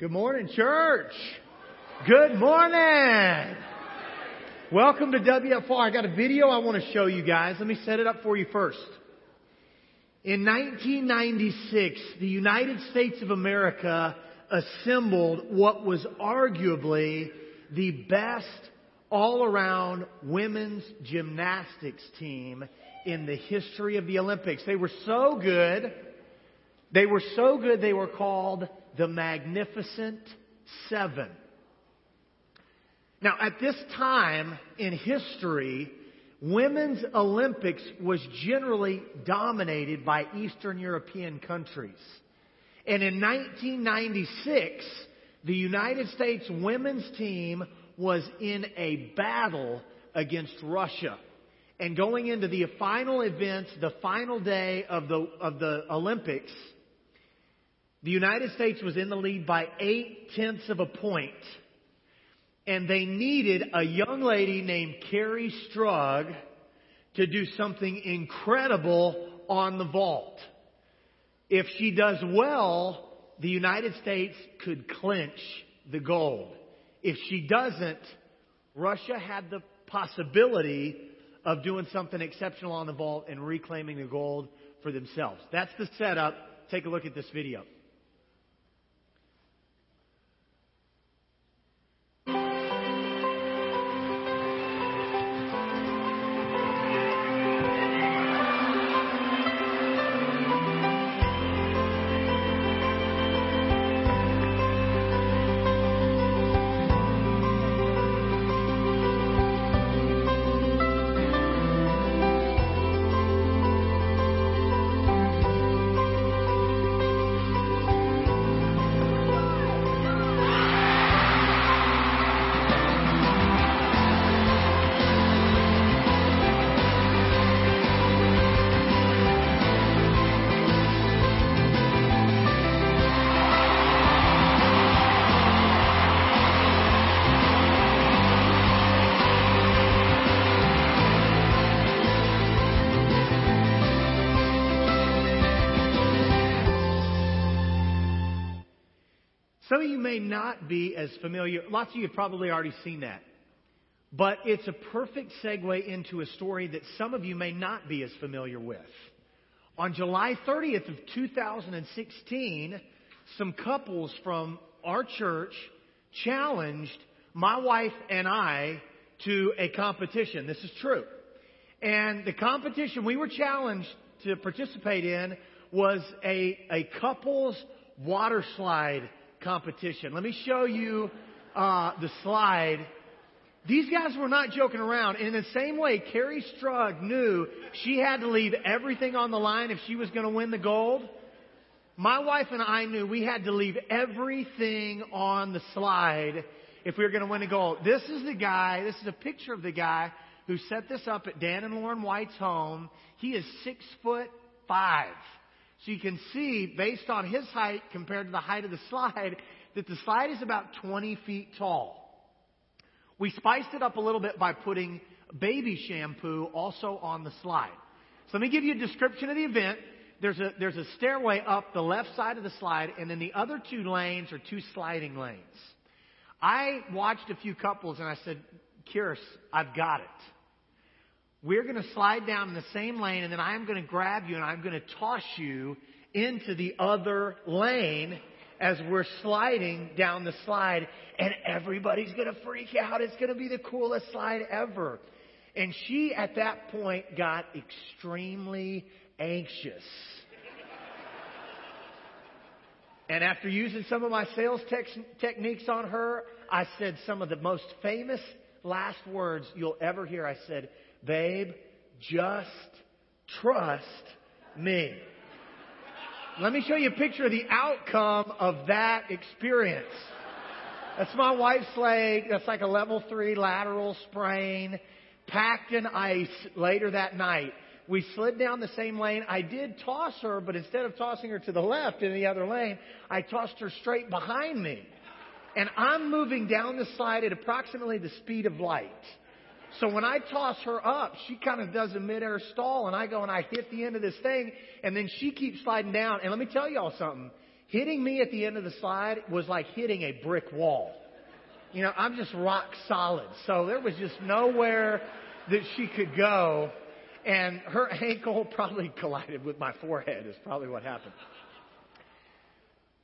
Good morning, church. Good morning. Welcome to WFR. I got a video I want to show you guys. Let me set it up for you first. In 1996, the United States of America assembled what was arguably the best all-around women's gymnastics team in the history of the Olympics. They were so good. They were called the Magnificent Seven. Now, at this time in history, women's Olympics was generally dominated by Eastern European countries. And in 1996, the United States women's team was in a battle against Russia. And going into the final events, the final day of the Olympics, the United States was in the lead by 0.8 points. And they needed a young lady named Carrie Strug to do something incredible on the vault. If she does well, the United States could clinch the gold. If she doesn't, Russia had the possibility of doing something exceptional on the vault and reclaiming the gold for themselves. That's the setup. Take a look at this video. Some of you may not be as familiar. Lots of you have probably already seen that. But it's a perfect segue into a story that some of you may not be as familiar with. On July 30th of 2016, some couples from our church challenged my wife and I to a competition. This is true. And the competition we were challenged to participate in was a couples water slide competition. Let me show you the slide. These guys were not joking around. In the same way, Carrie Strug knew she had to leave everything on the line if she was going to win the gold. My wife and I knew we had to leave everything on the slide if we were going to win the gold. This is the guy. This is a picture of the guy who set this up at Dan and Lauren White's home. He is 6'5". So you can see, based on his height compared to the height of the slide, that the slide is about 20 feet tall. We spiced it up a little bit by putting baby shampoo also on the slide. So let me give you a description of the event. There's a stairway up the left side of the slide, and then the other two lanes are two sliding lanes. I watched a few couples, and I said, Kirsten, I've got it. We're going to slide down in the same lane, and then I'm going to grab you, and I'm going to toss you into the other lane as we're sliding down the slide, and everybody's going to freak out. It's going to be the coolest slide ever. And she, at that point, got extremely anxious. And after using some of my sales techniques on her, I said some of the most famous last words you'll ever hear. I said, "Babe, just trust me." Let me show you a picture of the outcome of that experience. That's my wife's leg. That's like a level 3 lateral sprain, packed in ice later that night. We slid down the same lane. I did toss her, but instead of tossing her to the left in the other lane, I tossed her straight behind me. And I'm moving down the slide at approximately the speed of light. So when I toss her up, she kind of does a midair stall, and I go and I hit the end of this thing, and then she keeps sliding down. And let me tell y'all something. Hitting me at the end of the slide was like hitting a brick wall. You know, I'm just rock solid. So there was just nowhere that she could go. And her ankle probably collided with my forehead is probably what happened.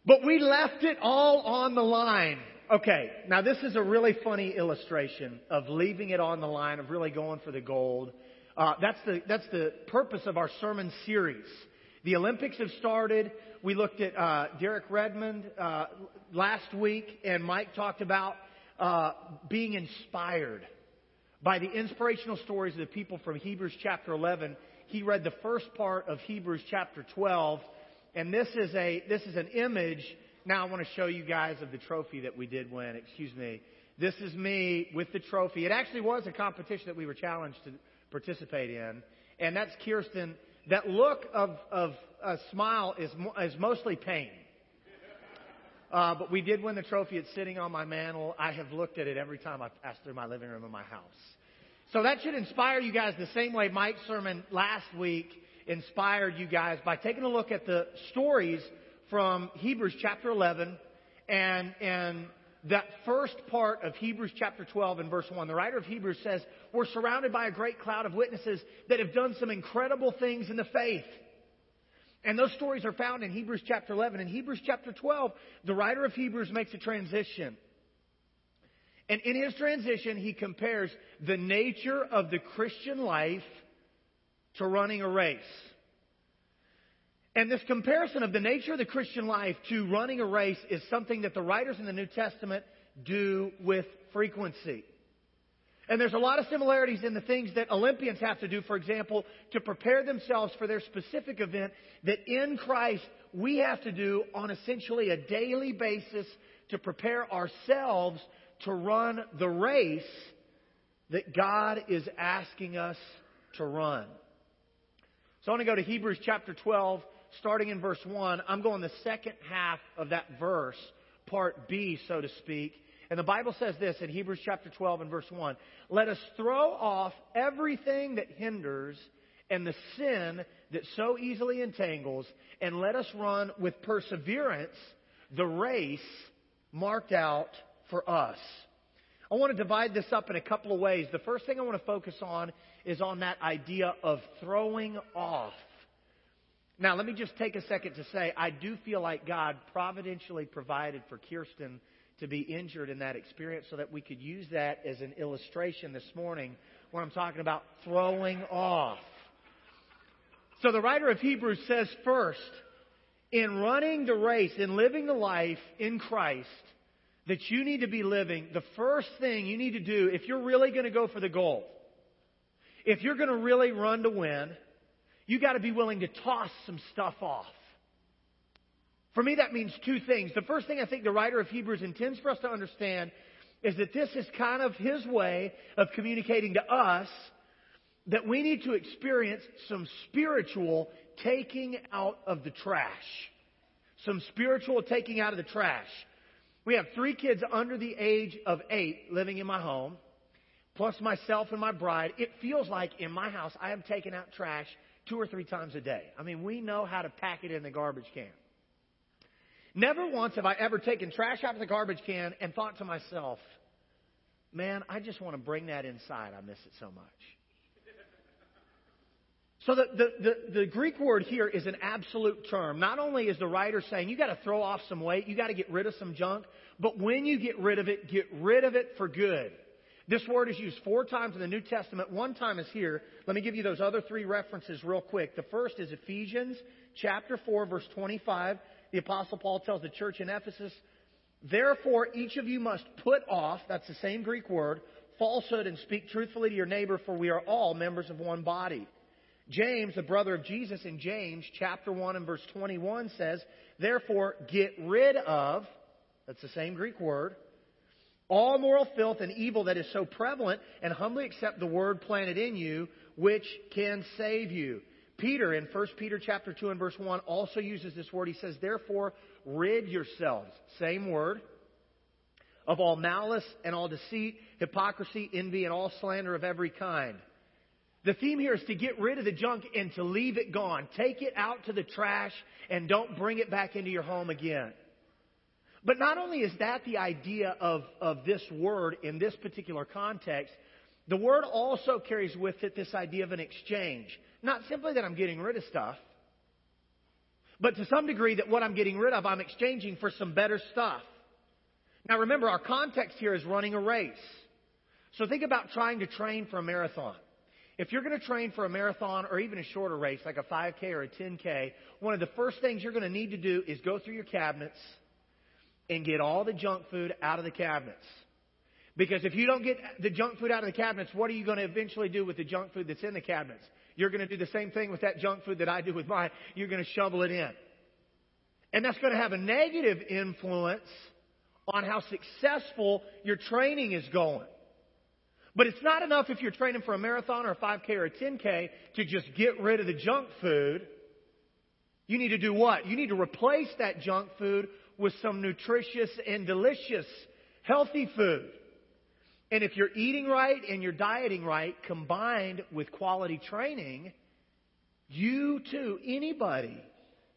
But we left it all on the line. Okay, now this is a really funny illustration of leaving it on the line, of really going for the gold. That's the purpose of our sermon series. The Olympics have started. We looked at Derek Redmond last week, and Mike talked about being inspired by the inspirational stories of the people from Hebrews chapter 11. He read the first part of Hebrews chapter 12, and this is an image. Now I want to show you guys of the trophy that we did win. Excuse me. This is me with the trophy. It actually was a competition that we were challenged to participate in, and that's Kirsten. That look of a smile is mostly pain. But we did win the trophy. It's sitting on my mantle. I have looked at it every time I pass through my living room in my house. So that should inspire you guys the same way Mike's sermon last week inspired you guys by taking a look at the stories from Hebrews chapter 11 and that first part of Hebrews chapter 12 and verse 1. The writer of Hebrews says, we're surrounded by a great cloud of witnesses that have done some incredible things in the faith. And those stories are found in Hebrews chapter 11. In Hebrews chapter 12, the writer of Hebrews makes a transition. And in his transition, he compares the nature of the Christian life to running a race. And this comparison of the nature of the Christian life to running a race is something that the writers in the New Testament do with frequency. And there's a lot of similarities in the things that Olympians have to do, for example, to prepare themselves for their specific event that in Christ we have to do on essentially a daily basis to prepare ourselves to run the race that God is asking us to run. So I want to go to Hebrews chapter 12, starting in verse 1. I'm going the second half of that verse, part B, so to speak. And the Bible says this in Hebrews chapter 12 and verse 1. Let us throw off everything that hinders and the sin that so easily entangles, and let us run with perseverance the race marked out for us. I want to divide this up in a couple of ways. The first thing I want to focus on is on that idea of throwing off. Now, let me just take a second to say, I do feel like God providentially provided for Kirsten to be injured in that experience so that we could use that as an illustration this morning when I'm talking about throwing off. So the writer of Hebrews says first, in running the race, in living the life in Christ that you need to be living, the first thing you need to do if you're really going to go for the goal, if you're going to really run to win, you got to be willing to toss some stuff off. For me, that means two things. The first thing I think the writer of Hebrews intends for us to understand is that this is kind of his way of communicating to us that we need to experience some spiritual taking out of the trash. Some spiritual taking out of the trash. We have three kids under the age of 8 living in my home, plus myself and my bride. It feels like in my house I am taking out trash 2 or 3 times a day. I mean, we know how to pack it in the garbage can. Never once have I ever taken trash out of the garbage can and thought to myself, man, I just want to bring that inside. I miss it so much. So the Greek word here is an absolute term. Not only is the writer saying you got to throw off some weight, you got to get rid of some junk, but when you get rid of it for good. This word is used 4 times in the New Testament. One time is here. Let me give you those other 3 references real quick. The first is Ephesians chapter 4, verse 25. The Apostle Paul tells the church in Ephesus, therefore each of you must put off, that's the same Greek word, falsehood and speak truthfully to your neighbor, for we are all members of one body. James, the brother of Jesus in James, chapter 1 and verse 21 says, therefore get rid of, that's the same Greek word, all moral filth and evil that is so prevalent, and humbly accept the word planted in you, which can save you. Peter, in 1 Peter chapter 2 and verse 1, also uses this word. He says, therefore, rid yourselves, same word, of all malice and all deceit, hypocrisy, envy, and all slander of every kind. The theme here is to get rid of the junk and to leave it gone. Take it out to the trash and don't bring it back into your home again. But not only is that the idea of this word in this particular context, the word also carries with it this idea of an exchange. Not simply that I'm getting rid of stuff, but to some degree that what I'm getting rid of, I'm exchanging for some better stuff. Now remember, our context here is running a race. So think about trying to train for a marathon. If you're going to train for a marathon or even a shorter race, like a 5K or a 10K, one of the first things you're going to need to do is go through your cabinets and get all the junk food out of the cabinets. Because if you don't get the junk food out of the cabinets, what are you going to eventually do with the junk food that's in the cabinets? You're going to do the same thing with that junk food that I do with mine. You're going to shovel it in. And that's going to have a negative influence on how successful your training is going. But it's not enough if you're training for a marathon or a 5K or a 10K to just get rid of the junk food. You need to do what? You need to replace that junk food with some nutritious and delicious, healthy food. And if you're eating right and you're dieting right, combined with quality training, you too, anybody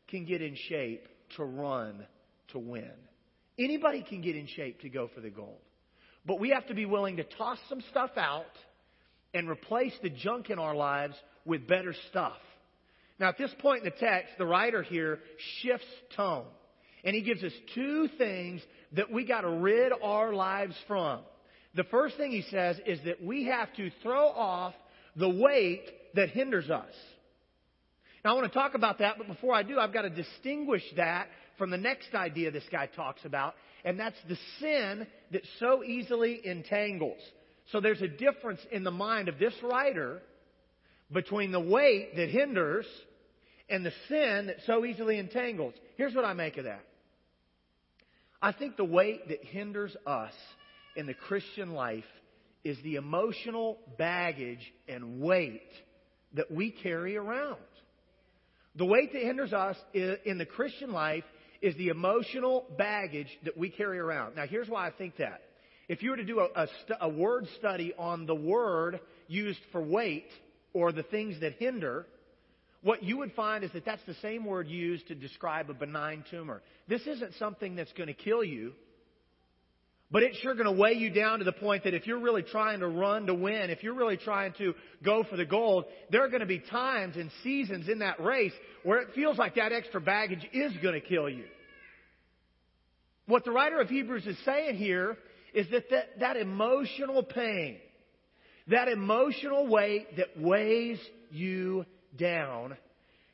can get in shape to run to win. Anybody can get in shape to go for the gold. But we have to be willing to toss some stuff out and replace the junk in our lives with better stuff. Now, at this point in the text, the writer here shifts tone. And he gives us two things that we got to rid our lives from. The first thing he says is that we have to throw off the weight that hinders us. Now, I want to talk about that, but before I do, I've got to distinguish that from the next idea this guy talks about, and that's the sin that so easily entangles. So there's a difference in the mind of this writer between the weight that hinders and the sin that so easily entangles. Here's what I make of that. I think the weight that hinders us in the Christian life is the emotional baggage and weight that we carry around. The weight that hinders us in the Christian life is the emotional baggage that we carry around. Now, here's why I think that. If you were to do a word study on the word used for weight or the things that hinder, what you would find is that that's the same word used to describe a benign tumor. This isn't something that's going to kill you, but it's sure going to weigh you down to the point that if you're really trying to run to win, if you're really trying to go for the gold, there are going to be times and seasons in that race where it feels like that extra baggage is going to kill you. What the writer of Hebrews is saying here is that that emotional pain, that emotional weight that weighs you down,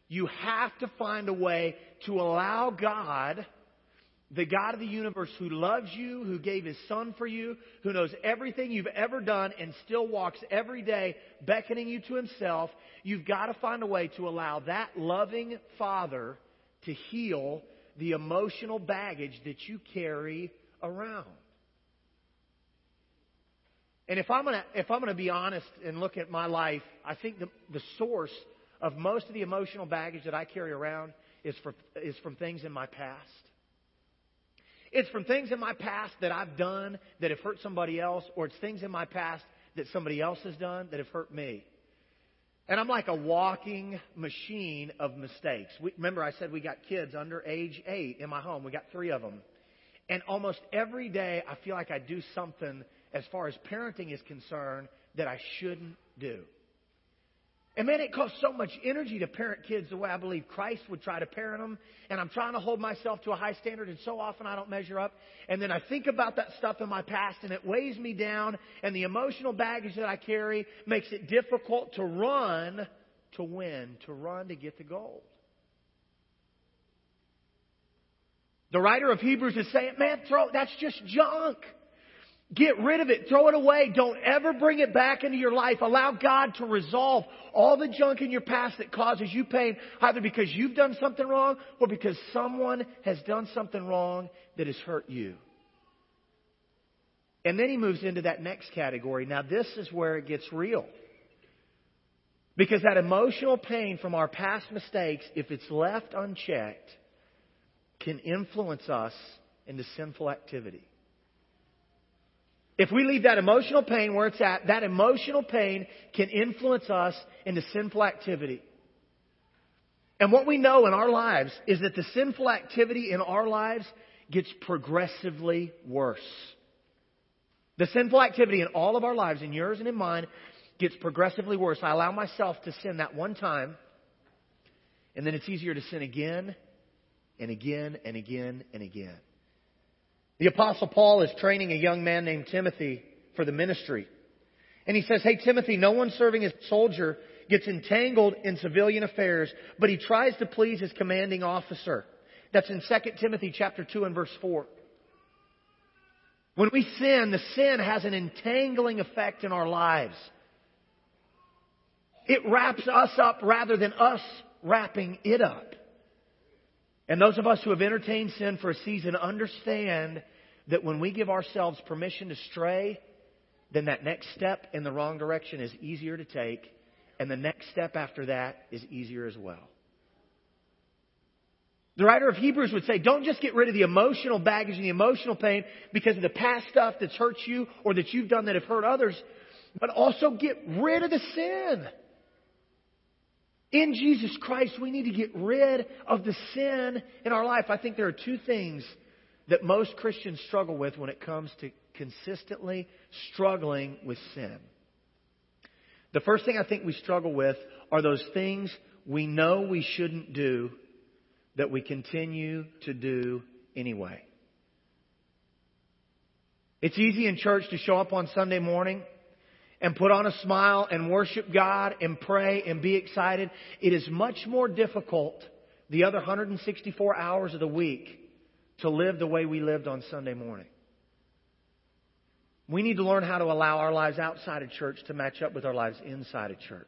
you have to find a way to allow God, the God of the universe who loves you, who gave His Son for you, who knows everything you've ever done and still walks every day beckoning you to Himself, you've got to find a way to allow that loving Father to heal the emotional baggage that you carry around. And if I'm going to be honest and look at my life, I think the source of most of the emotional baggage that I carry around is from things in my past. It's from things in my past that I've done that have hurt somebody else, or it's things in my past that somebody else has done that have hurt me. And I'm like a walking machine of mistakes. Remember I said we got kids under age 8 in my home. We got 3 of them. And almost every day I feel like I do something as far as parenting is concerned that I shouldn't do. And man, it costs so much energy to parent kids the way I believe Christ would try to parent them. And I'm trying to hold myself to a high standard, and so often I don't measure up. And then I think about that stuff in my past, and it weighs me down. And the emotional baggage that I carry makes it difficult to run to win, to run to get the gold. The writer of Hebrews is saying, man, that's just junk. Get rid of it. Throw it away. Don't ever bring it back into your life. Allow God to resolve all the junk in your past that causes you pain, either because you've done something wrong or because someone has done something wrong that has hurt you. And then he moves into that next category. Now, this is where it gets real. Because that emotional pain from our past mistakes, if it's left unchecked, can influence us into sinful activity. If we leave that emotional pain where it's at, that emotional pain can influence us into sinful activity. And what we know in our lives is that the sinful activity in our lives gets progressively worse. The sinful activity in all of our lives, in yours and in mine, gets progressively worse. I allow myself to sin that one time, and then it's easier to sin again and again and again and again. The Apostle Paul is training a young man named Timothy for the ministry. And he says, "Hey, Timothy, no one serving as a soldier gets entangled in civilian affairs, but he tries to please his commanding officer." That's in 2 Timothy chapter 2 and verse 4. When we sin, the sin has an entangling effect in our lives. It wraps us up rather than us wrapping it up. And those of us who have entertained sin for a season understand that when we give ourselves permission to stray, then that next step in the wrong direction is easier to take, and the next step after that is easier as well. The writer of Hebrews would say, don't just get rid of the emotional baggage and the emotional pain because of the past stuff that's hurt you or that you've done that have hurt others, but also get rid of the sin. In Jesus Christ, we need to get rid of the sin in our life. I think there are two things that most Christians struggle with when it comes to consistently struggling with sin. The first thing I think we struggle with are those things we know we shouldn't do that we continue to do anyway. It's easy in church to show up on Sunday morning and put on a smile and worship God and pray and be excited. It is much more difficult the other 164 hours of the week to live the way we lived on Sunday morning. We need to learn how to allow our lives outside of church to match up with our lives inside of church.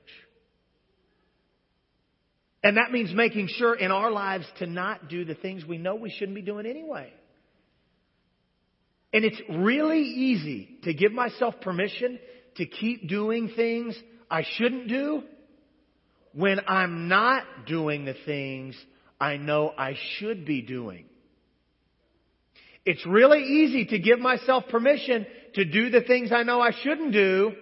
And that means making sure in our lives to not do the things we know we shouldn't be doing anyway. And it's really easy to give myself permission to keep doing things I shouldn't do when I'm not doing the things I know I should be doing. It's really easy to give myself permission to do the things I know I shouldn't do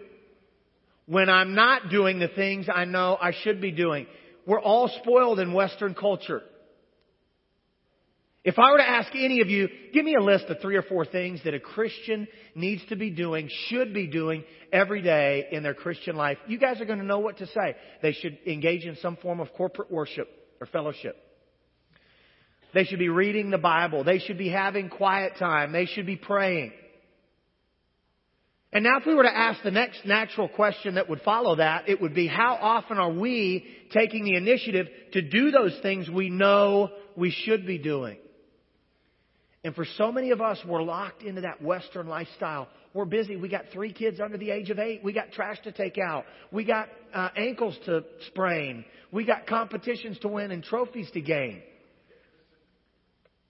when I'm not doing the things I know I should be doing. We're all spoiled in Western culture. If I were to ask any of you, give me a list of 3 or 4 things that a Christian needs to be doing, should be doing every day in their Christian life, you guys are going to know what to say. They should engage in some form of corporate worship or fellowship. They should be reading the Bible. They should be having quiet time. They should be praying. And now if we were to ask the next natural question that would follow that, it would be, how often are we taking the initiative to do those things we know we should be doing? And for so many of us, we're locked into that Western lifestyle. We're busy. We got 3 kids under the age of 8. We got trash to take out. We got ankles to sprain. We got competitions to win and trophies to gain.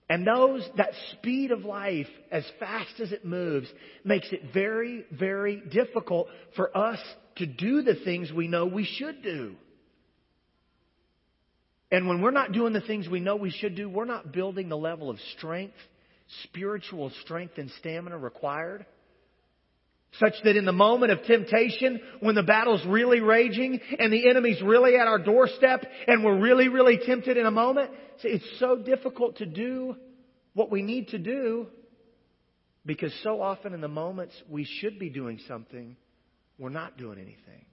And that speed of life, as fast as it moves, makes it very, very difficult for us to do the things we know we should do. And when we're not doing the things we know we should do, we're not building the level of strength, spiritual strength and stamina required, such that in the moment of temptation, when the battle's really raging and the enemy's really at our doorstep and we're really, really tempted in a moment, it's so difficult to do what we need to do because so often in the moments we should be doing something, we're not doing anything.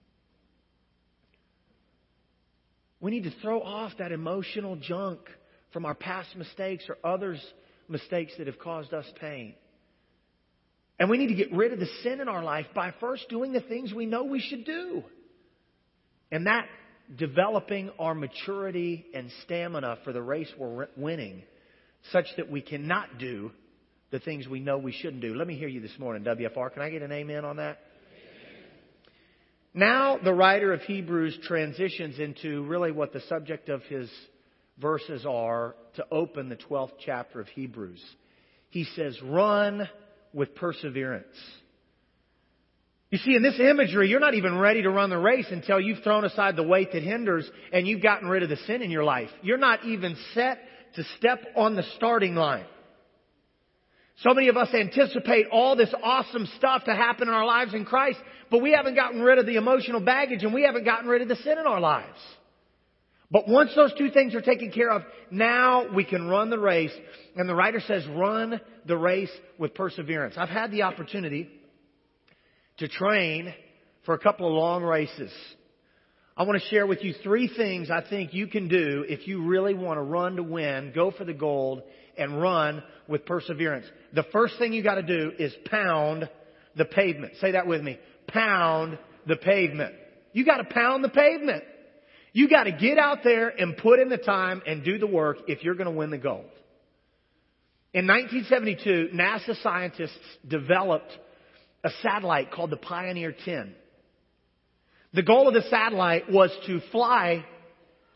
We need to throw off that emotional junk from our past mistakes or others' mistakes that have caused us pain. And we need to get rid of the sin in our life by first doing the things we know we should do. And that developing our maturity and stamina for the race we're winning such that we cannot do the things we know we shouldn't do. Let me hear you this morning, WFR. Can I get an amen on that? Now the writer of Hebrews transitions into really what the subject of his verses are to open the 12th chapter of Hebrews. He says, run with perseverance. You see, in this imagery, you're not even ready to run the race until you've thrown aside the weight that hinders and you've gotten rid of the sin in your life. You're not even set to step on the starting line. So many of us anticipate all this awesome stuff to happen in our lives in Christ, but we haven't gotten rid of the emotional baggage and we haven't gotten rid of the sin in our lives. But once those two things are taken care of, now we can run the race. And the writer says, run the race with perseverance. I've had the opportunity to train for a couple of long races. I want to share with you three things I think you can do if you really want to run to win, go for the gold, and run with perseverance. The first thing you got to do is pound the pavement. Say that with me. Pound the pavement. You got to pound the pavement. You got to get out there and put in the time and do the work if you're going to win the gold. In 1972, NASA scientists developed a satellite called the Pioneer 10. The goal of the satellite was to fly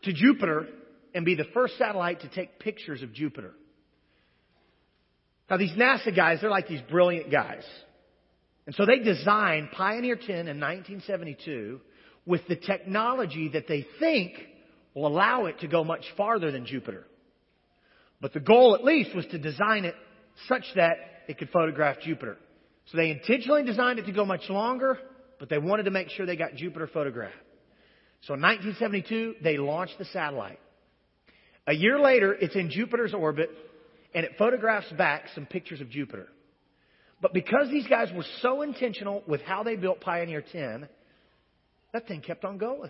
to Jupiter and be the first satellite to take pictures of Jupiter. Now, these NASA guys, they're like these brilliant guys. And so they designed Pioneer 10 in 1972 with the technology that they think will allow it to go much farther than Jupiter. But the goal, at least, was to design it such that it could photograph Jupiter. So they intentionally designed it to go much longer, but they wanted to make sure they got Jupiter photographed. So in 1972, they launched the satellite. A year later, it's in Jupiter's orbit, and it photographs back some pictures of Jupiter. But because these guys were so intentional with how they built Pioneer 10, that thing kept on going.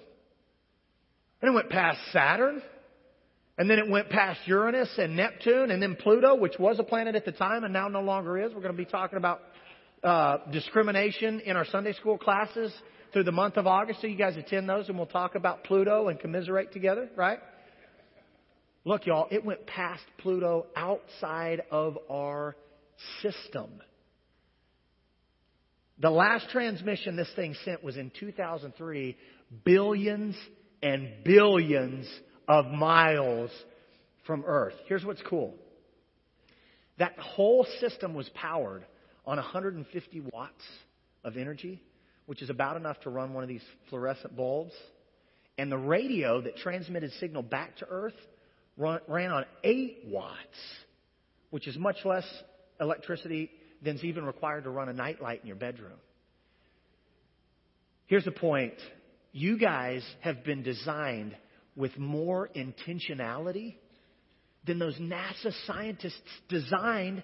And it went past Saturn, and then it went past Uranus and Neptune, and then Pluto, which was a planet at the time and now no longer is. We're going to be talking about discrimination in our Sunday school classes through the month of August. So you guys attend those and we'll talk about Pluto and commiserate together, right? Look, y'all, it went past Pluto outside of our system. The last transmission this thing sent was in 2003, billions and billions of miles from Earth. Here's what's cool. That whole system was powered on 150 watts of energy, which is about enough to run one of these fluorescent bulbs. And the radio that transmitted signal back to Earth ran on 8 watts, which is much less electricity than's even required to run a nightlight in your bedroom. Here's the point. You guys have been designed with more intentionality than those NASA scientists designed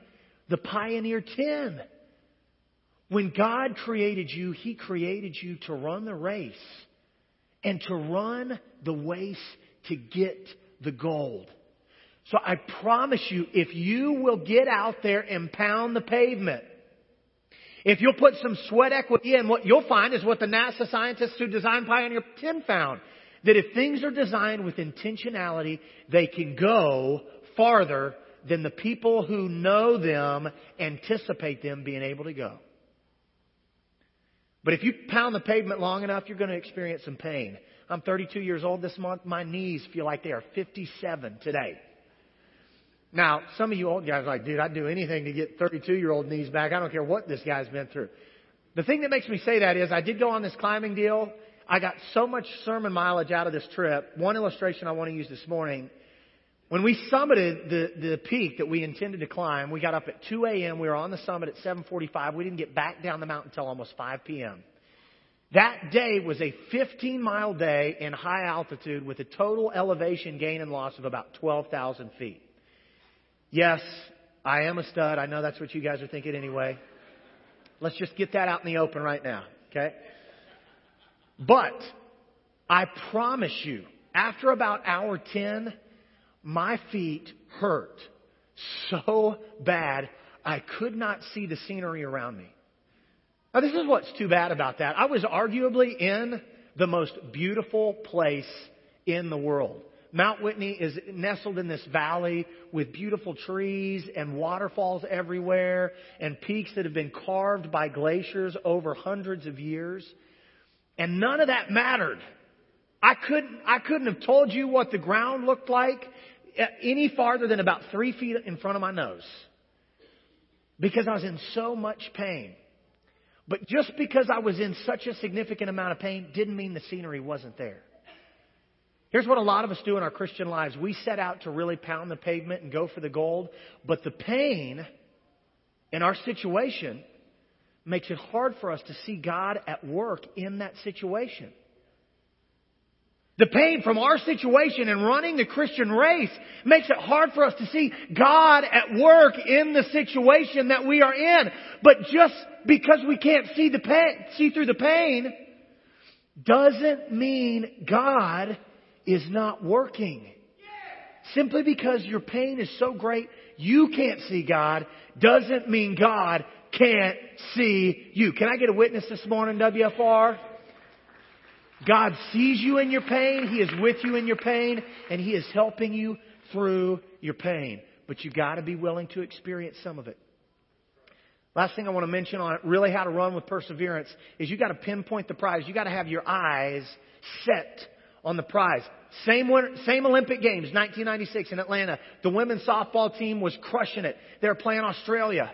the Pioneer 10. When God created you, He created you to run the race and to run the race to get the gold. So I promise you, if you will get out there and pound the pavement, if you'll put some sweat equity in, what you'll find is what the NASA scientists who designed Pioneer 10 found, that if things are designed with intentionality, they can go farther than the people who know them anticipate them being able to go. But if you pound the pavement long enough, you're going to experience some pain. I'm 32 years old this month. My knees feel like they are 57 today. Now, some of you old guys are like, dude, I'd do anything to get 32-year-old knees back. I don't care what this guy's been through. The thing that makes me say that is I did go on this climbing deal. I got so much sermon mileage out of this trip. One illustration I want to use this morning. When we summited the peak that we intended to climb, we got up at 2 a.m. We were on the summit at 7:45. We didn't get back down the mountain until almost 5 p.m. That day was a 15-mile day in high altitude with a total elevation gain and loss of about 12,000 feet. Yes, I am a stud. I know that's what you guys are thinking anyway. Let's just get that out in the open right now, okay? But I promise you, after about hour 10, my feet hurt so bad I could not see the scenery around me. Now, this is what's too bad about that. I was arguably in the most beautiful place in the world. Mount Whitney is nestled in this valley with beautiful trees and waterfalls everywhere and peaks that have been carved by glaciers over hundreds of years. And none of that mattered. I couldn't have told you what the ground looked like any farther than about 3 feet in front of my nose because I was in so much pain. But just because I was in such a significant amount of pain didn't mean the scenery wasn't there. Here's what a lot of us do in our Christian lives. We set out to really pound the pavement and go for the gold, but the pain And our situation makes it hard for us to see God at work in that situation. The pain from our situation and running the Christian race makes it hard for us to see God at work in the situation that we are in. But just because we can't see through the pain doesn't mean God is not working. Simply because your pain is so great you can't see God doesn't mean God can't see you. Can I get a witness this morning, WFR? God sees you in your pain. He is with you in your pain. And He is helping you through your pain. But you've got to be willing to experience some of it. Last thing I want to mention on it, really how to run with perseverance, is you've got to pinpoint the prize. You've got to have your eyes set on the prize. Same Olympic Games, 1996 in Atlanta. The women's softball team was crushing it. They're playing Australia.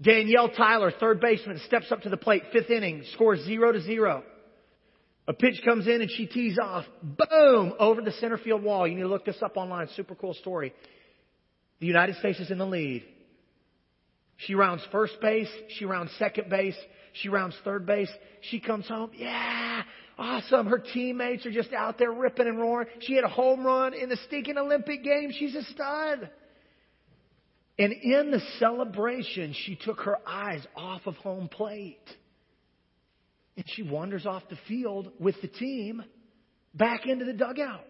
Danielle Tyler, third baseman, steps up to the plate, fifth inning, scores 0-0. A pitch comes in and she tees off. Boom! Over the center field wall. You need to look this up online. Super cool story. The United States is in the lead. She rounds first base. She rounds second base. She rounds third base. She comes home. Yeah! Awesome. Her teammates are just out there ripping and roaring. She had a home run in the stinking Olympic Games. She's a stud. And in the celebration, she took her eyes off of home plate. And she wanders off the field with the team back into the dugout.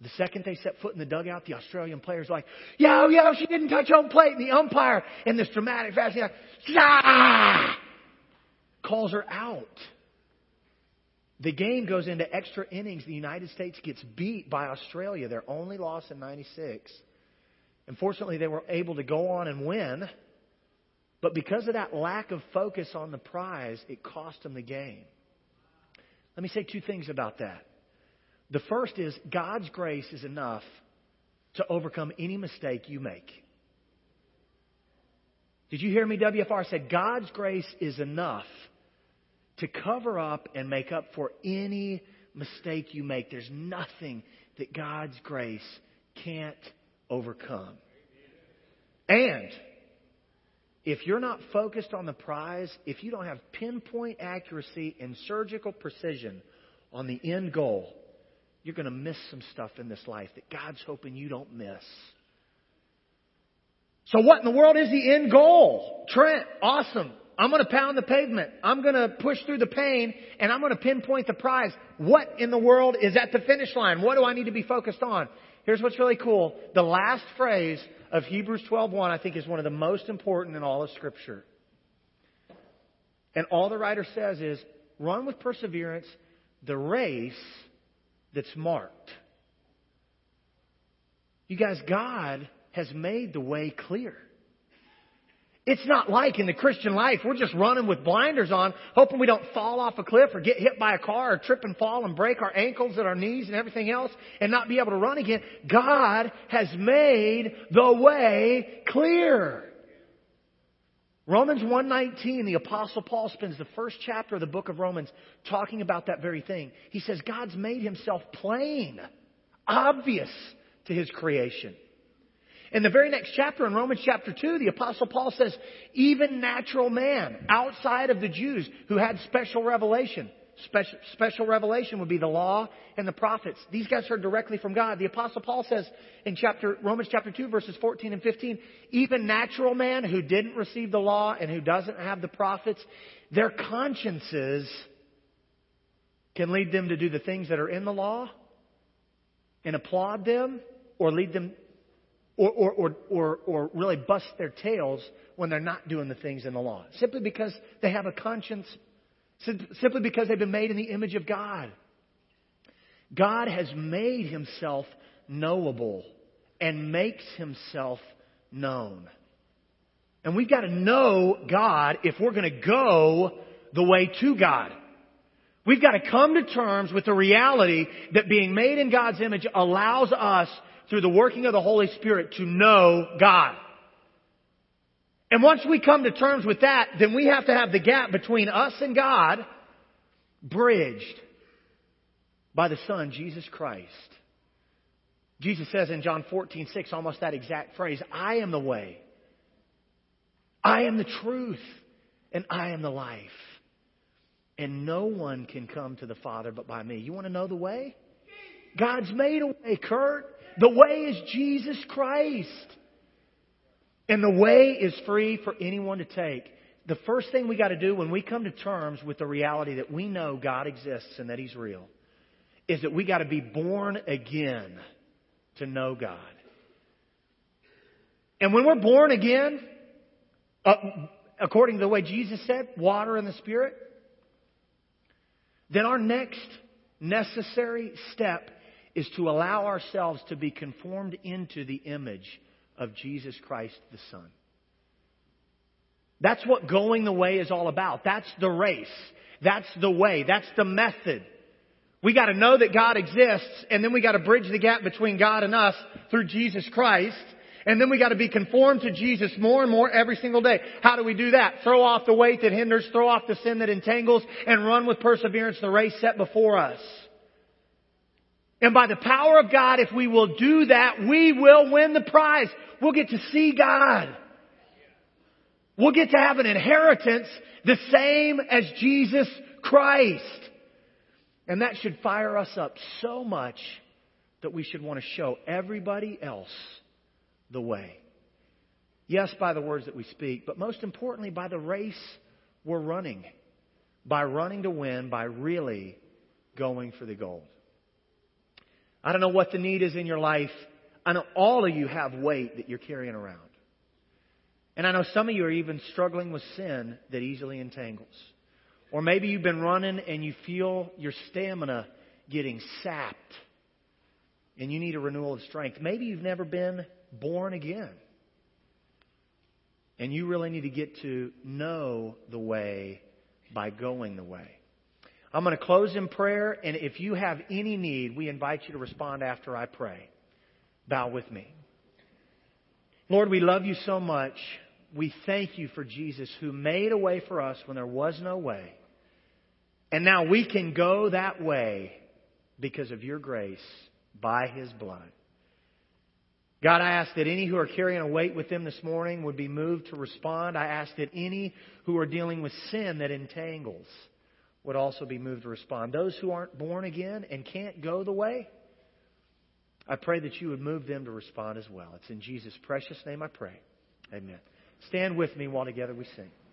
The second they set foot in the dugout, the Australian player's like, yo, she didn't touch home plate. And the umpire, in this dramatic fashion, like, calls her out. The game goes into extra innings. The United States gets beat by Australia. Their only loss in 96. Unfortunately, they were able to go on and win. But because of that lack of focus on the prize, it cost them the game. Let me say two things about that. The first is God's grace is enough to overcome any mistake you make. Did you hear me? WFR said God's grace is enough to cover up and make up for any mistake you make. There's nothing that God's grace can't overcome. And if you're not focused on the prize, if you don't have pinpoint accuracy and surgical precision on the end goal, you're going to miss some stuff in this life that God's hoping you don't miss. So what in the world is the end goal? Trent, awesome. I'm going to pound the pavement. I'm going to push through the pain, and I'm going to pinpoint the prize. What in the world is at the finish line? What do I need to be focused on? Here's what's really cool. The last phrase of Hebrews 12:1, I think, is one of the most important in all of Scripture. And all the writer says is, run with perseverance the race that's marked. You guys, God has made the way clear. It's not like in the Christian life, we're just running with blinders on, hoping we don't fall off a cliff or get hit by a car or trip and fall and break our ankles and our knees and everything else and not be able to run again. God has made the way clear. Romans 1:19, the Apostle Paul spends the first chapter of the book of Romans talking about that very thing. He says, God's made Himself plain, obvious to His creation. In the very next chapter, in Romans chapter 2, the Apostle Paul says, even natural man, outside of the Jews who had special revelation. Special revelation would be the law and the prophets. These guys heard directly from God. The Apostle Paul says in Romans chapter 2, verses 14 and 15, even natural man who didn't receive the law and who doesn't have the prophets, their consciences can lead them to do the things that are in the law and applaud them or lead them or really bust their tails when they're not doing the things in the law. Simply because they have a conscience. Simply because they've been made in the image of God. God has made Himself knowable and makes Himself known. And we've got to know God if we're going to go the way to God. We've got to come to terms with the reality that being made in God's image allows us, through the working of the Holy Spirit, to know God. And once we come to terms with that, then we have to have the gap between us and God bridged by the Son, Jesus Christ. Jesus says in John 14:6, almost that exact phrase, I am the way I am the truth and I am the life. And no one can come to the Father but by me. You want to know the way? God's made a way, Kurt. The way is Jesus Christ. And the way is free for anyone to take. The first thing we got to do when we come to terms with the reality that we know God exists and that He's real is that we got to be born again to know God. And when we're born again, according to the way Jesus said, water and the Spirit, then our next necessary step is to allow ourselves to be conformed into the image of Jesus Christ the Son. That's what going the way is all about. That's the race. That's the way. That's the method. We got to know that God exists, and then we got to bridge the gap between God and us through Jesus Christ. And then we got to be conformed to Jesus more and more every single day. How do we do that? Throw off the weight that hinders, throw off the sin that entangles, and run with perseverance the race set before us. And by the power of God, if we will do that, we will win the prize. We'll get to see God. We'll get to have an inheritance the same as Jesus Christ. And that should fire us up so much that we should want to show everybody else the way. Yes, by the words that we speak, but most importantly, by the race we're running. By running to win, by really going for the goal. I don't know what the need is in your life. I know all of you have weight that you're carrying around. And I know some of you are even struggling with sin that easily entangles. Or maybe you've been running and you feel your stamina getting sapped. And you need a renewal of strength. Maybe you've never been born again. And you really need to get to know the way by going the way. I'm going to close in prayer. And if you have any need, we invite you to respond after I pray. Bow with me. Lord, we love you so much. We thank you for Jesus who made a way for us when there was no way. And now we can go that way because of your grace by His blood. God, I ask that any who are carrying a weight with them this morning would be moved to respond. I ask that any who are dealing with sin that entangles would also be moved to respond. Those who aren't born again and can't go the way, I pray that you would move them to respond as well. It's in Jesus' precious name I pray. Amen. Stand with me while together we sing.